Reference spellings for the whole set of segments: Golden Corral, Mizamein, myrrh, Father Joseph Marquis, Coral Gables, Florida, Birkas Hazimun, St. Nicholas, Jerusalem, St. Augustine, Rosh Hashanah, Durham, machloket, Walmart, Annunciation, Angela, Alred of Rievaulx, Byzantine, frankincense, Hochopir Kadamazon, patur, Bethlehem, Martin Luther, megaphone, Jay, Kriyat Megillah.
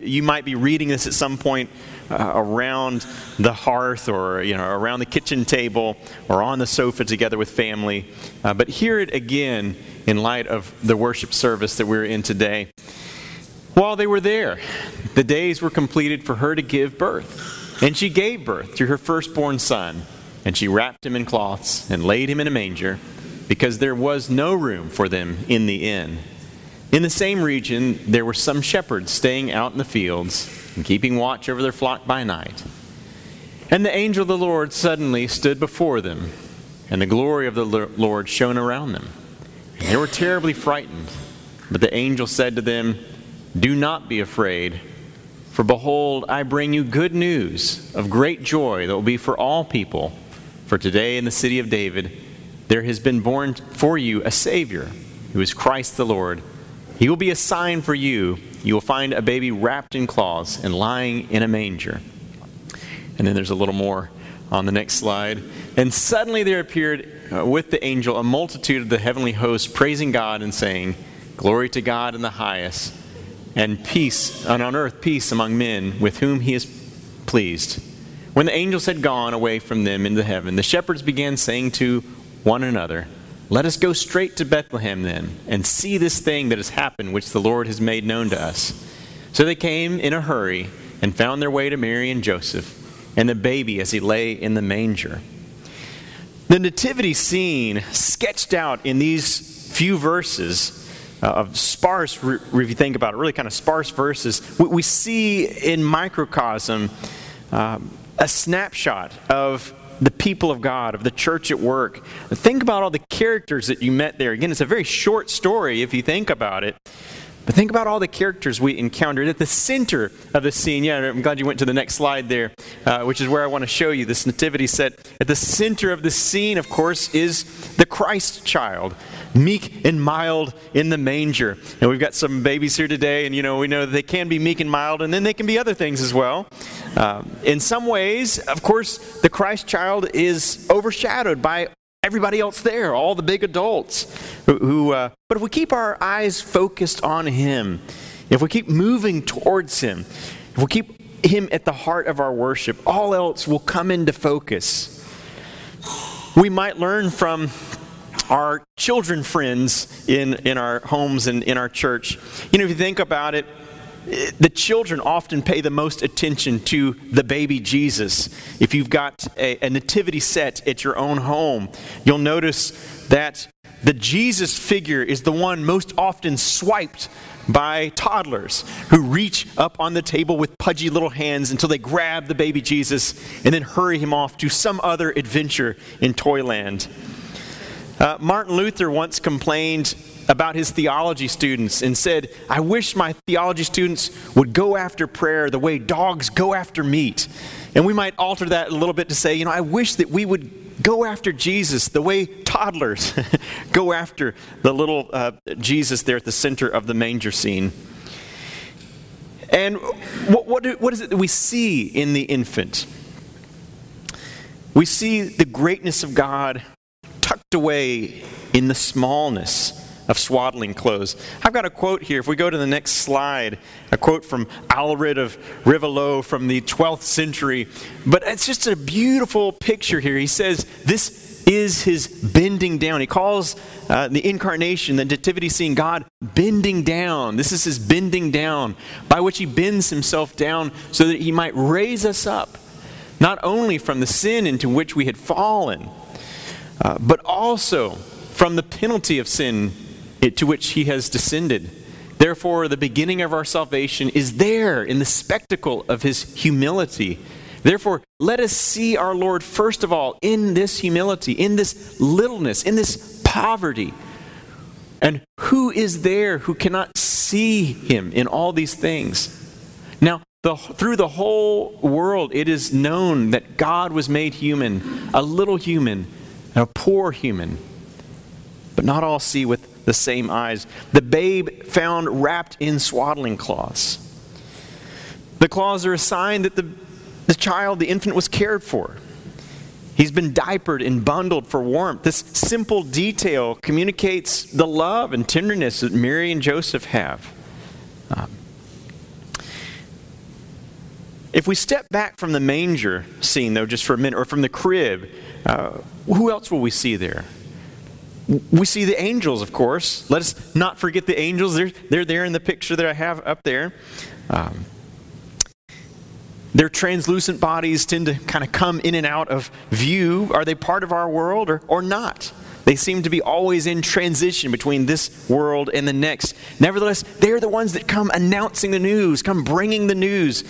You might be reading this at some point around the hearth, or around the kitchen table, or on the sofa together with family. But hear it again in light of the worship service that we're in today. While they were there, the days were completed for her to give birth. And she gave birth to her firstborn son. And she wrapped him in cloths and laid him in a manger, because there was no room for them in the inn. In the same region, there were some shepherds staying out in the fields and keeping watch over their flock by night. And the angel of the Lord suddenly stood before them, and the glory of the Lord shone around them. And they were terribly frightened. But the angel said to them, "Do not be afraid, for behold, I bring you good news of great joy that will be for all people. For today in the city of David, there has been born for you a Savior, who is Christ the Lord. He will be a sign for you. You will find a baby wrapped in cloths and lying in a manger." And then there's a little more on the next slide. "And suddenly there appeared with the angel a multitude of the heavenly hosts, praising God and saying, 'Glory to God in the highest, and peace, and on earth peace among men with whom he is pleased.' When the angels had gone away from them into heaven, the shepherds began saying to one another, 'Let us go straight to Bethlehem then, and see this thing that has happened, which the Lord has made known to us.' So they came in a hurry and found their way to Mary and Joseph, and the baby as he lay in the manger." The nativity scene sketched out in these few verses of sparse, if you think about it, really kind of sparse verses, we see in microcosm a snapshot of the people of God, of the church at work. Think about all the characters that you met there. Again, it's a very short story if you think about it. But think about all the characters we encountered at the center of the scene. Yeah, I'm glad you went to the next slide there, which is where I want to show you this nativity set. At the center of the scene, of course, is the Christ child, meek and mild in the manger. And we've got some babies here today, and we know that they can be meek and mild, and then they can be other things as well. In some ways, of course, the Christ child is overshadowed by everybody else there, all the big adults. But if we keep our eyes focused on him, if we keep moving towards him, if we keep him at the heart of our worship, all else will come into focus. We might learn from our children friends in our homes and in our church. If you think about it, the children often pay the most attention to the baby Jesus. If you've got a nativity set at your own home, you'll notice that the Jesus figure is the one most often swiped by toddlers who reach up on the table with pudgy little hands until they grab the baby Jesus and then hurry him off to some other adventure in Toyland. Martin Luther once complained about his theology students and said, "I wish my theology students would go after prayer the way dogs go after meat." And we might alter that a little bit to say, I wish that we would go after Jesus the way toddlers go after the little Jesus there at the center of the manger scene. And what is it that we see in the infant? We see the greatness of God tucked away in the smallness of swaddling clothes. I've got a quote here. If we go to the next slide, a quote from Alred of Rievaulx from the 12th century. But it's just a beautiful picture here. He says, this is his bending down. He calls the incarnation, the nativity scene, God bending down. This is his bending down, by which he bends himself down so that he might raise us up, not only from the sin into which we had fallen, but also from the penalty of sin to which he has descended. Therefore, the beginning of our salvation is there in the spectacle of his humility. Therefore, let us see our Lord first of all in this humility, in this littleness, in this poverty, And who is there who cannot see him in all these things? Now, through the whole world, it is known that God was made human, a little human, a poor human. But not all see with the same eyes. The babe found wrapped in swaddling cloths. The cloths are a sign that the child, the infant, was cared for. He's been diapered and bundled for warmth. This simple detail communicates the love and tenderness that Mary and Joseph have. If we step back from the manger scene, though, just for a minute, or from the crib, who else will we see there? We see the angels, of course. Let us not forget the angels. They're there in the picture that I have up there. Their translucent bodies tend to kind of come in and out of view. Are they part of our world or not? They seem to be always in transition between this world and the next. Nevertheless, they're the ones that come announcing the news, come bringing the news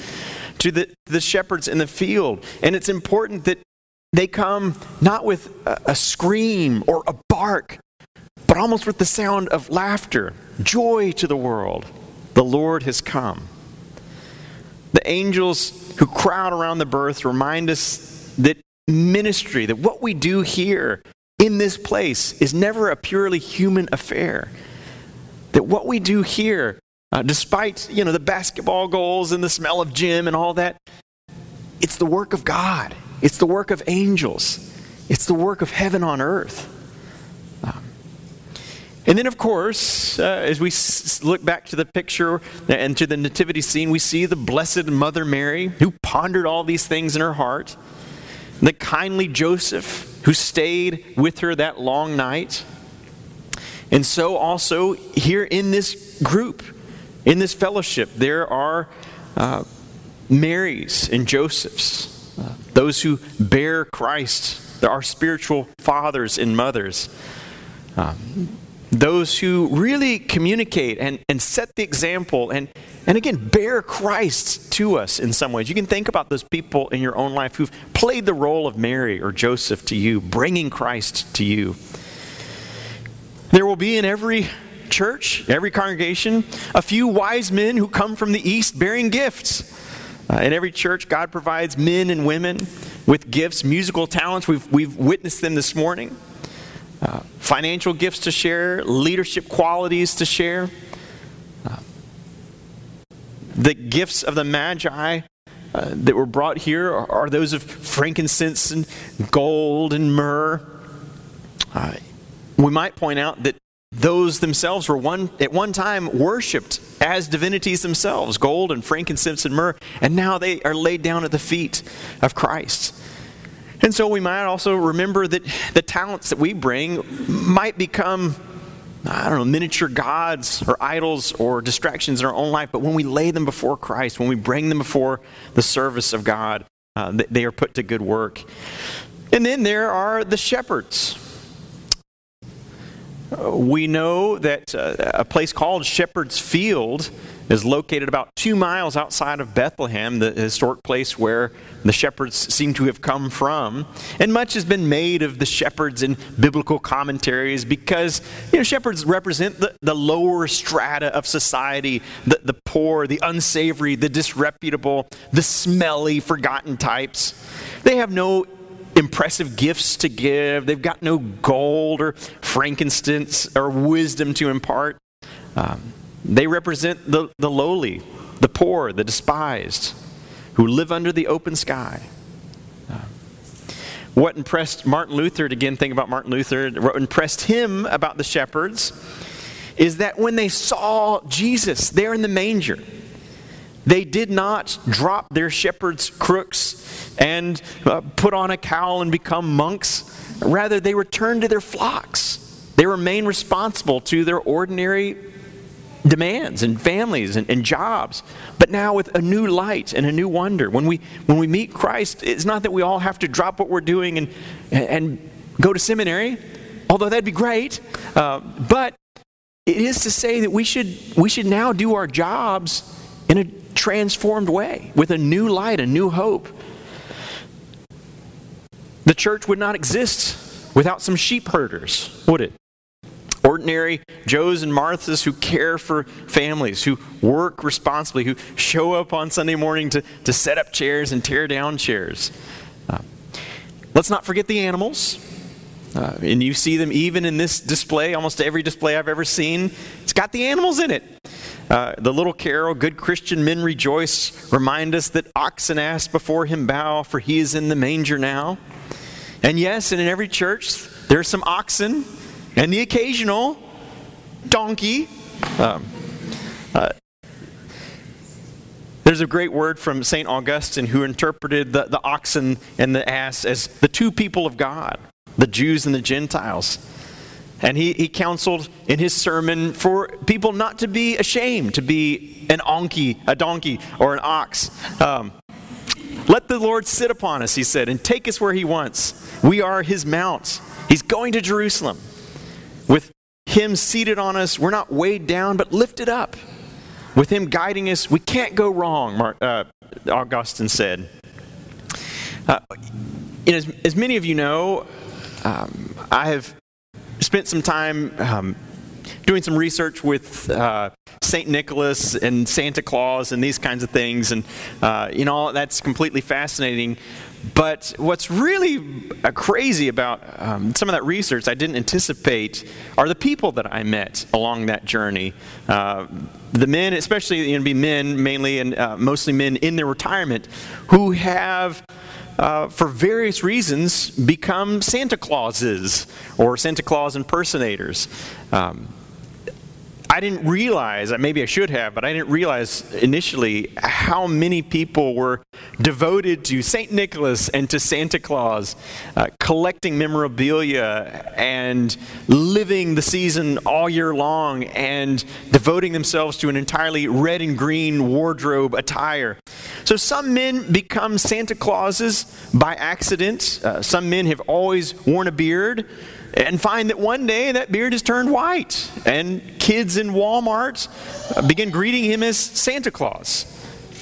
to the shepherds in the field. And it's important that they come not with a scream or a bark, but almost with the sound of laughter. Joy to the world. The Lord has come. The angels who crowd around the birth remind us that ministry, that what we do here in this place is never a purely human affair. That what we do here, despite the basketball goals and the smell of gym and all that, it's the work of God. It's the work of angels. It's the work of heaven on earth. And then, of course, as we look back to the picture and to the nativity scene, we see the blessed Mother Mary, who pondered all these things in her heart. The kindly Joseph, who stayed with her that long night. And so also here in this group, in this fellowship, there are Marys and Josephs, those who bear Christ. There are spiritual fathers and mothers. Those who really communicate and set the example and again, bear Christ to us in some ways. You can think about those people in your own life who've played the role of Mary or Joseph to you, bringing Christ to you. There will be in every church, every congregation, a few wise men who come from the east bearing gifts. In every church, God provides men and women with gifts, musical talents. We've witnessed them this morning. Financial gifts to share, leadership qualities to share. The gifts of the Magi that were brought here are those of frankincense and gold and myrrh. We might point out that those themselves were at one time worshipped as divinities themselves, gold and frankincense and myrrh, and now they are laid down at the feet of Christ. And so we might also remember that the talents that we bring might become, miniature gods or idols or distractions in our own life. But when we lay them before Christ, when we bring them before the service of God, they are put to good work. And then there are the shepherds. We know that a place called Shepherd's Field is located about 2 miles outside of Bethlehem, the historic place where the shepherds seem to have come from. And much has been made of the shepherds in biblical commentaries because shepherds represent the lower strata of society, the poor, the unsavory, the disreputable, the smelly, forgotten types. They have no impressive gifts to give. They've got no gold or frankincense or wisdom to impart. They represent the lowly, the poor, the despised, who live under the open sky. What impressed Martin Luther, what impressed him about the shepherds is that when they saw Jesus there in the manger, they did not drop their shepherd's crooks and put on a cowl and become monks. Rather, they returned to their flocks. They remained responsible to their ordinary demands and families and jobs, but now with a new light and a new wonder. When we meet Christ, it's not that we all have to drop what we're doing and go to seminary, although that'd be great. But it is to say that we should now do our jobs in a transformed way with a new light, a new hope. The church would not exist without some sheep herders, would it? Ordinary Joes and Marthas who care for families, who work responsibly, who show up on Sunday morning to set up chairs and tear down chairs. Let's not forget the animals. And you see them even in this display, almost every display I've ever seen. It's got the animals in it. The little carol, "Good Christian men rejoice," remind us that ox and ass before him bow, for he is in the manger now. And yes, and in every church, there's some oxen and the occasional donkey. There's a great word from St. Augustine, who interpreted the oxen and the ass as the two people of God, the Jews and the Gentiles. And he counseled in his sermon for people not to be ashamed to be a donkey, or an ox. Let the Lord sit upon us, he said, and take us where he wants. We are his mount. He's going to Jerusalem. With him seated on us, we're not weighed down, but lifted up. With him guiding us, we can't go wrong, Augustine said. As many of you know, I have spent some time doing some research with St. Nicholas and Santa Claus and these kinds of things, and that's completely fascinating. But what's really crazy about some of that research I didn't anticipate are the people that I met along that journey. The men, especially, it'd be men mainly, and mostly men in their retirement, who have, for various reasons, become Santa Clauses or Santa Claus impersonators. I didn't realize, maybe I should have, but I didn't realize initially how many people were devoted to St. Nicholas and to Santa Claus, collecting memorabilia and living the season all year long and devoting themselves to an entirely red and green wardrobe attire. So some men become Santa Clauses by accident. Some men have always worn a beard and find that one day that beard has turned white. And kids in Walmart begin greeting him as Santa Claus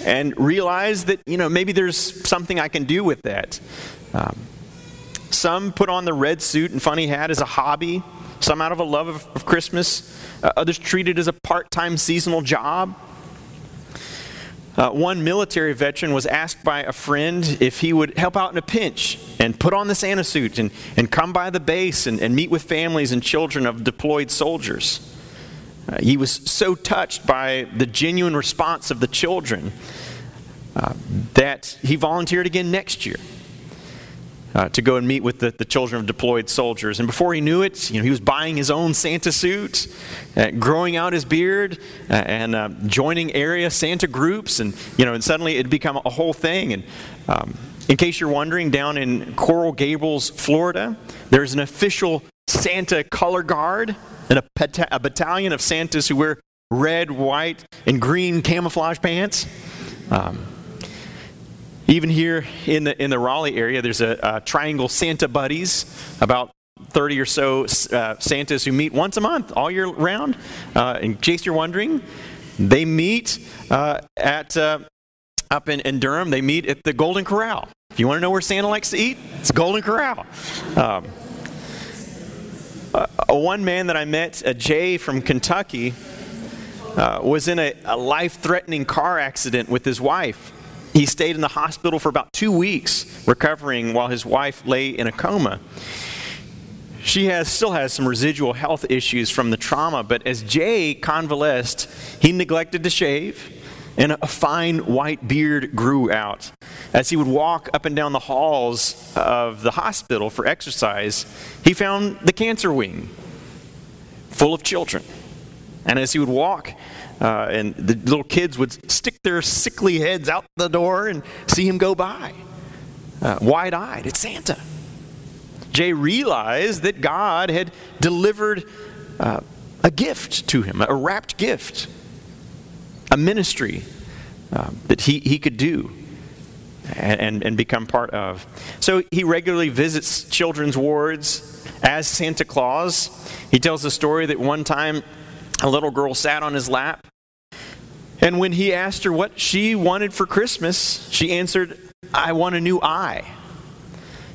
and realize that, maybe there's something I can do with that. Some put on the red suit and funny hat as a hobby. Some out of a love of Christmas. Others treat it as a part-time seasonal job. One military veteran was asked by a friend if he would help out in a pinch and put on the Santa suit and come by the base and meet with families and children of deployed soldiers. He was so touched by the genuine response of the children that he volunteered again next year to go and meet with the children of deployed soldiers. And before he knew it, he was buying his own Santa suit, growing out his beard, and joining area Santa groups, and suddenly it'd become a whole thing. And in case you're wondering, down in Coral Gables, Florida, there's an official Santa color guard and a battalion of Santas who wear red, white, and green camouflage pants. Even here in the Raleigh area, there's a Triangle Santa Buddies, about 30 or so Santas who meet once a month, all year round. In case you're wondering, they meet up in Durham. They meet at the Golden Corral. If you want to know where Santa likes to eat, it's Golden Corral. One man that I met, Jay from Kentucky, was in a life-threatening car accident with his wife. He stayed in the hospital for about 2 weeks, recovering while his wife lay in a coma. She still has some residual health issues from the trauma, but as Jay convalesced, he neglected to shave, and a fine white beard grew out. As he would walk up and down the halls of the hospital for exercise, he found the cancer wing full of children. And as he would walk, and the little kids would stick their sickly heads out the door and see him go by, wide-eyed. It's Santa. Jay realized that God had delivered a gift to him, a wrapped gift, a ministry that he could do and become part of. So he regularly visits children's wards as Santa Claus. He tells the story that one time a little girl sat on his lap, and when he asked her what she wanted for Christmas, she answered, "I want a new eye."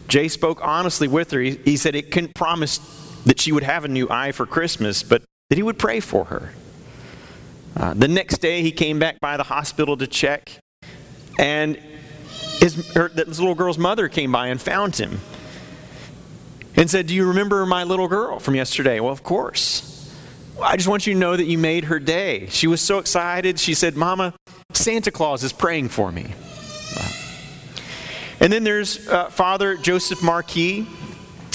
Jay spoke honestly with her. He said, "It couldn't promise that she would have a new eye for Christmas, but that he would pray for her. The next day, he came back by the hospital to check, and this little girl's mother came by and found him and said, "Do you remember my little girl from yesterday?" "Well, of course. I just want you to know that you made her day. She was so excited. She said, 'Mama, Santa Claus is praying for me.'" And then there's Father Joseph Marquis.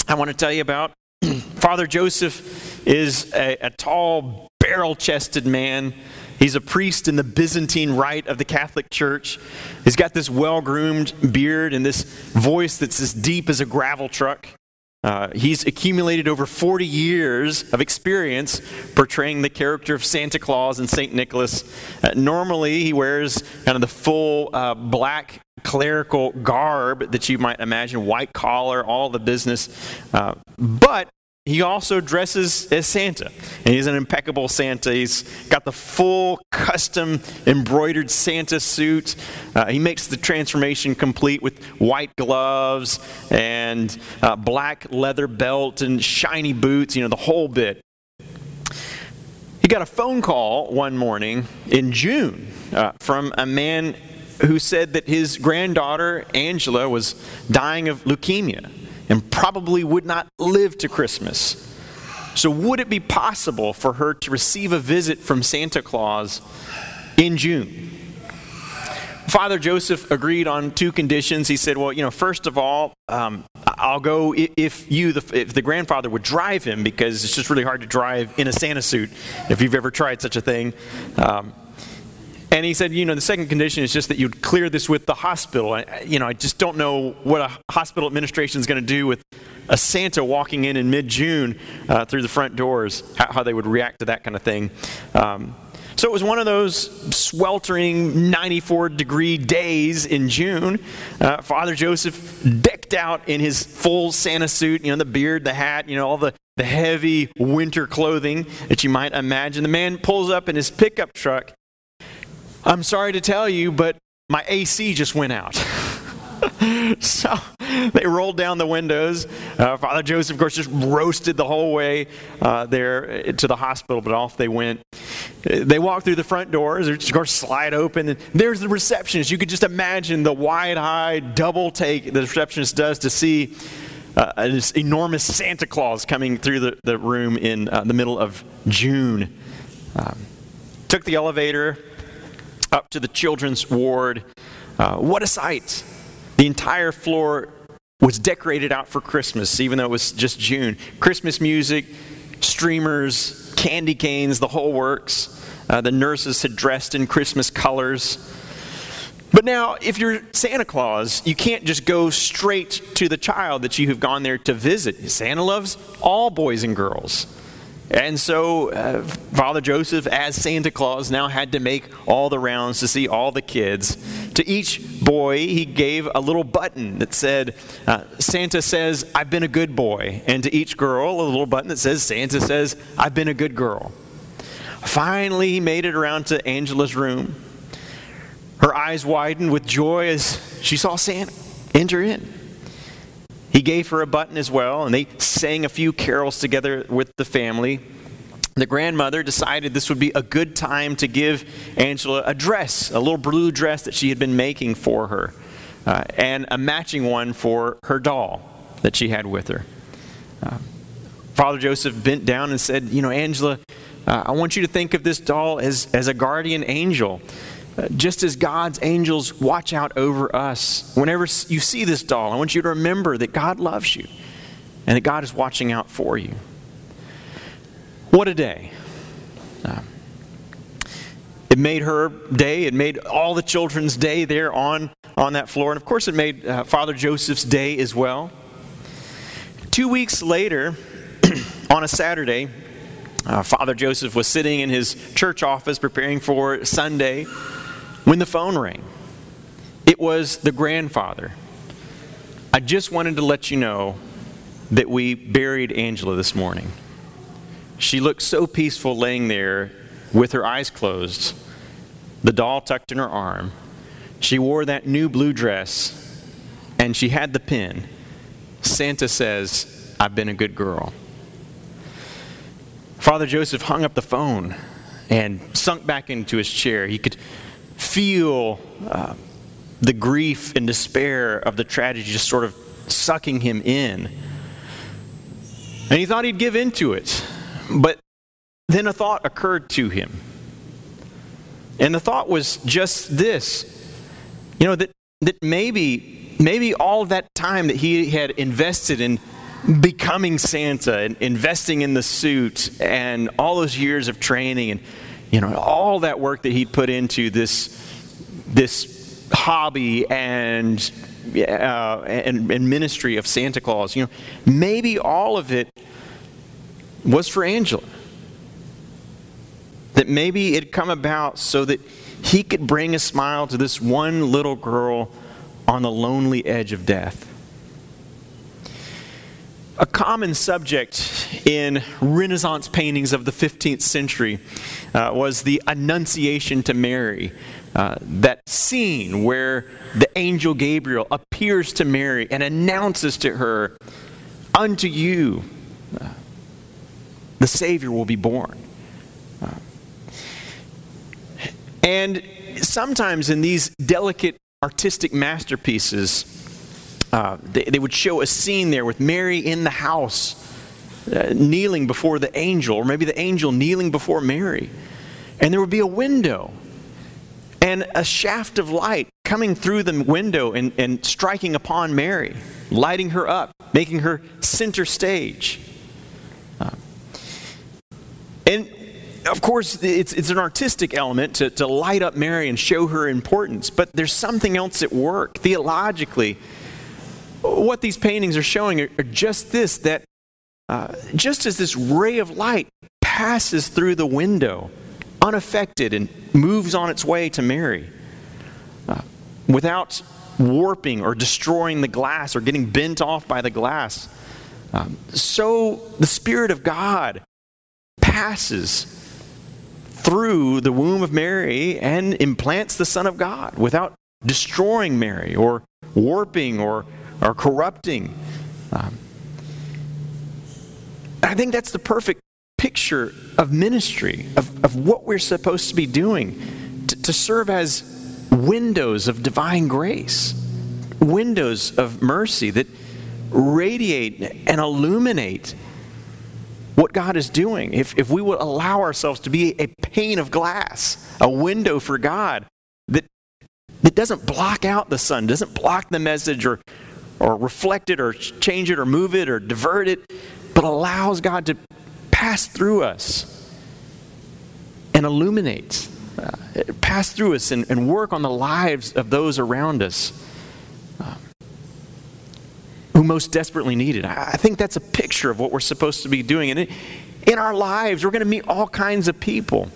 I want to tell you about. Father Joseph is a tall, barrel-chested man. He's a priest in the Byzantine rite of the Catholic Church. He's got this well-groomed beard and this voice that's as deep as a gravel truck. He's accumulated over 40 years of experience portraying the character of Santa Claus and St. Nicholas. Normally, he wears kind of the full black clerical garb that you might imagine, white collar, all the business. But he also dresses as Santa, and he's an impeccable Santa. He's got the full custom embroidered Santa suit. He makes the transformation complete with white gloves and black leather belt and shiny boots, you know, the whole bit. He got a phone call one morning in June from a man who said that his granddaughter, Angela, was dying of leukemia and probably would not live to Christmas. So would it be possible for her to receive a visit from Santa Claus in June? Father Joseph agreed on two conditions. He said, well, you know, first of all, I'll go if the grandfather would drive him, because it's just really hard to drive in a Santa suit, if you've ever tried such a thing. And he said, you know, the second condition is just that you'd clear this with the hospital. I just don't know what a hospital administration is going to do with a Santa walking in mid-June through the front doors, how they would react to that kind of thing. So it was one of those sweltering 94-degree days in June. Father Joseph, decked out in his full Santa suit, you know, the beard, the hat, you know, all the heavy winter clothing that you might imagine. The man pulls up in his pickup truck. "I'm sorry to tell you, but my AC just went out." So they rolled down the windows. Father Joseph, of course, just roasted the whole way there to the hospital, but off they went. They walked through the front doors, they're just going to slide open, and there's the receptionist. You could just imagine the wide-eyed double take the receptionist does to see this enormous Santa Claus coming through the room in the middle of June. Took the elevator up to the children's ward. What a sight. The entire floor was decorated out for Christmas, even though it was just June. Christmas music, streamers, candy canes, the whole works. The nurses had dressed in Christmas colors. But now, if you're Santa Claus, you can't just go straight to the child that you have gone there to visit. Santa loves all boys and girls. And so Father Joseph, as Santa Claus, now had to make all the rounds to see all the kids. To each boy, he gave a little button that said, "Santa says, I've been a good boy." And to each girl, a little button that says, "Santa says, I've been a good girl." Finally, he made it around to Angela's room. Her eyes widened with joy as she saw Santa enter in. He gave her a button as well, and they sang a few carols together with the family. The grandmother decided this would be a good time to give Angela a dress, a little blue dress that she had been making for her, and a matching one for her doll that she had with her. Father Joseph bent down and said, "You know, Angela, I want you to think of this doll as a guardian angel. Just as God's angels watch out over us, whenever you see this doll, I want you to remember that God loves you and that God is watching out for you." What a day. It made her day. It made all the children's day there on that floor. And of course it made Father Joseph's day as well. 2 weeks later, on a Saturday, Father Joseph was sitting in his church office preparing for Sunday when the phone rang. It was the grandfather. "I just wanted to let you know that we buried Angela this morning. She looked so peaceful laying there with her eyes closed, the doll tucked in her arm. She wore that new blue dress, and she had the pin. Santa says, I've been a good girl." Father Joseph hung up the phone and sunk back into his chair. He could feel the grief and despair of the tragedy just sort of sucking him in. And he thought he'd give in to it. But then a thought occurred to him. And the thought was just this, you know, that maybe all that time that he had invested in becoming Santa and investing in the suit and all those years of training and, you know, all that work that he'd put into this hobby and ministry of Santa Claus, you know, maybe all of it was for Angela. That maybe it had come about so that he could bring a smile to this one little girl on the lonely edge of death. A common subject in Renaissance paintings of the 15th century was the Annunciation to Mary. That scene where the angel Gabriel appears to Mary and announces to her, "Unto you the Savior will be born." And sometimes in these delicate artistic masterpieces, they would show a scene there with Mary in the house, kneeling before the angel, or maybe the angel kneeling before Mary. And there would be a window, and a shaft of light coming through the window and striking upon Mary, lighting her up, making her center stage. And of course, it's an artistic element to light up Mary and show her importance, but there's something else at work. Theologically, what these paintings are showing are just this, that just as this ray of light passes through the window, unaffected, and moves on its way to Mary, without warping or destroying the glass or getting bent off by the glass, so the Spirit of God passes through the womb of Mary and implants the Son of God without destroying Mary or warping or corrupting. I think that's the perfect picture of ministry, of what we're supposed to be doing, to serve as windows of divine grace, windows of mercy that radiate and illuminate what God is doing. If we would allow ourselves to be a pane of glass, a window for God that doesn't block out the sun, doesn't block the message or reflect it or change it or move it or divert it, but allows God to pass through us and illuminate, pass through us and work on the lives of those around us who most desperately need it. I think that's a picture of what we're supposed to be doing. And in our lives, we're going to meet all kinds of people.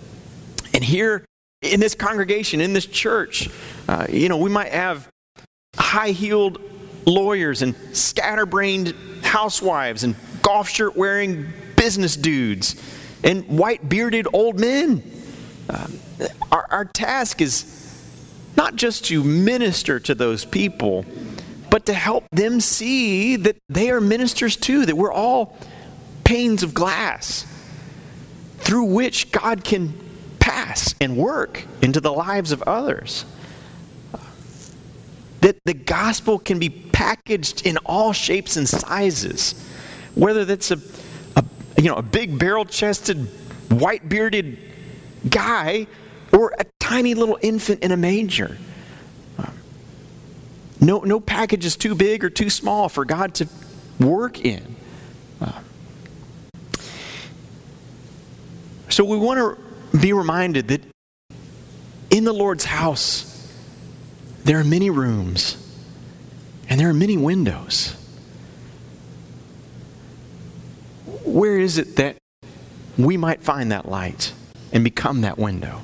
And here in this congregation, in this church, you know, we might have high-heeled lawyers and scatterbrained housewives and golf shirt-wearing business dudes and white-bearded old men. Our task is not just to minister to those people, but to help them see that they are ministers too, that we're all panes of glass through which God can pass and work into the lives of others. That the gospel can be packaged in all shapes and sizes, whether that's a big barrel-chested, white-bearded guy or a tiny little infant in a manger. No package is too big or too small for God to work in. So we want to be reminded that in the Lord's house, there are many rooms and there are many windows. Where is it that we might find that light and become that window?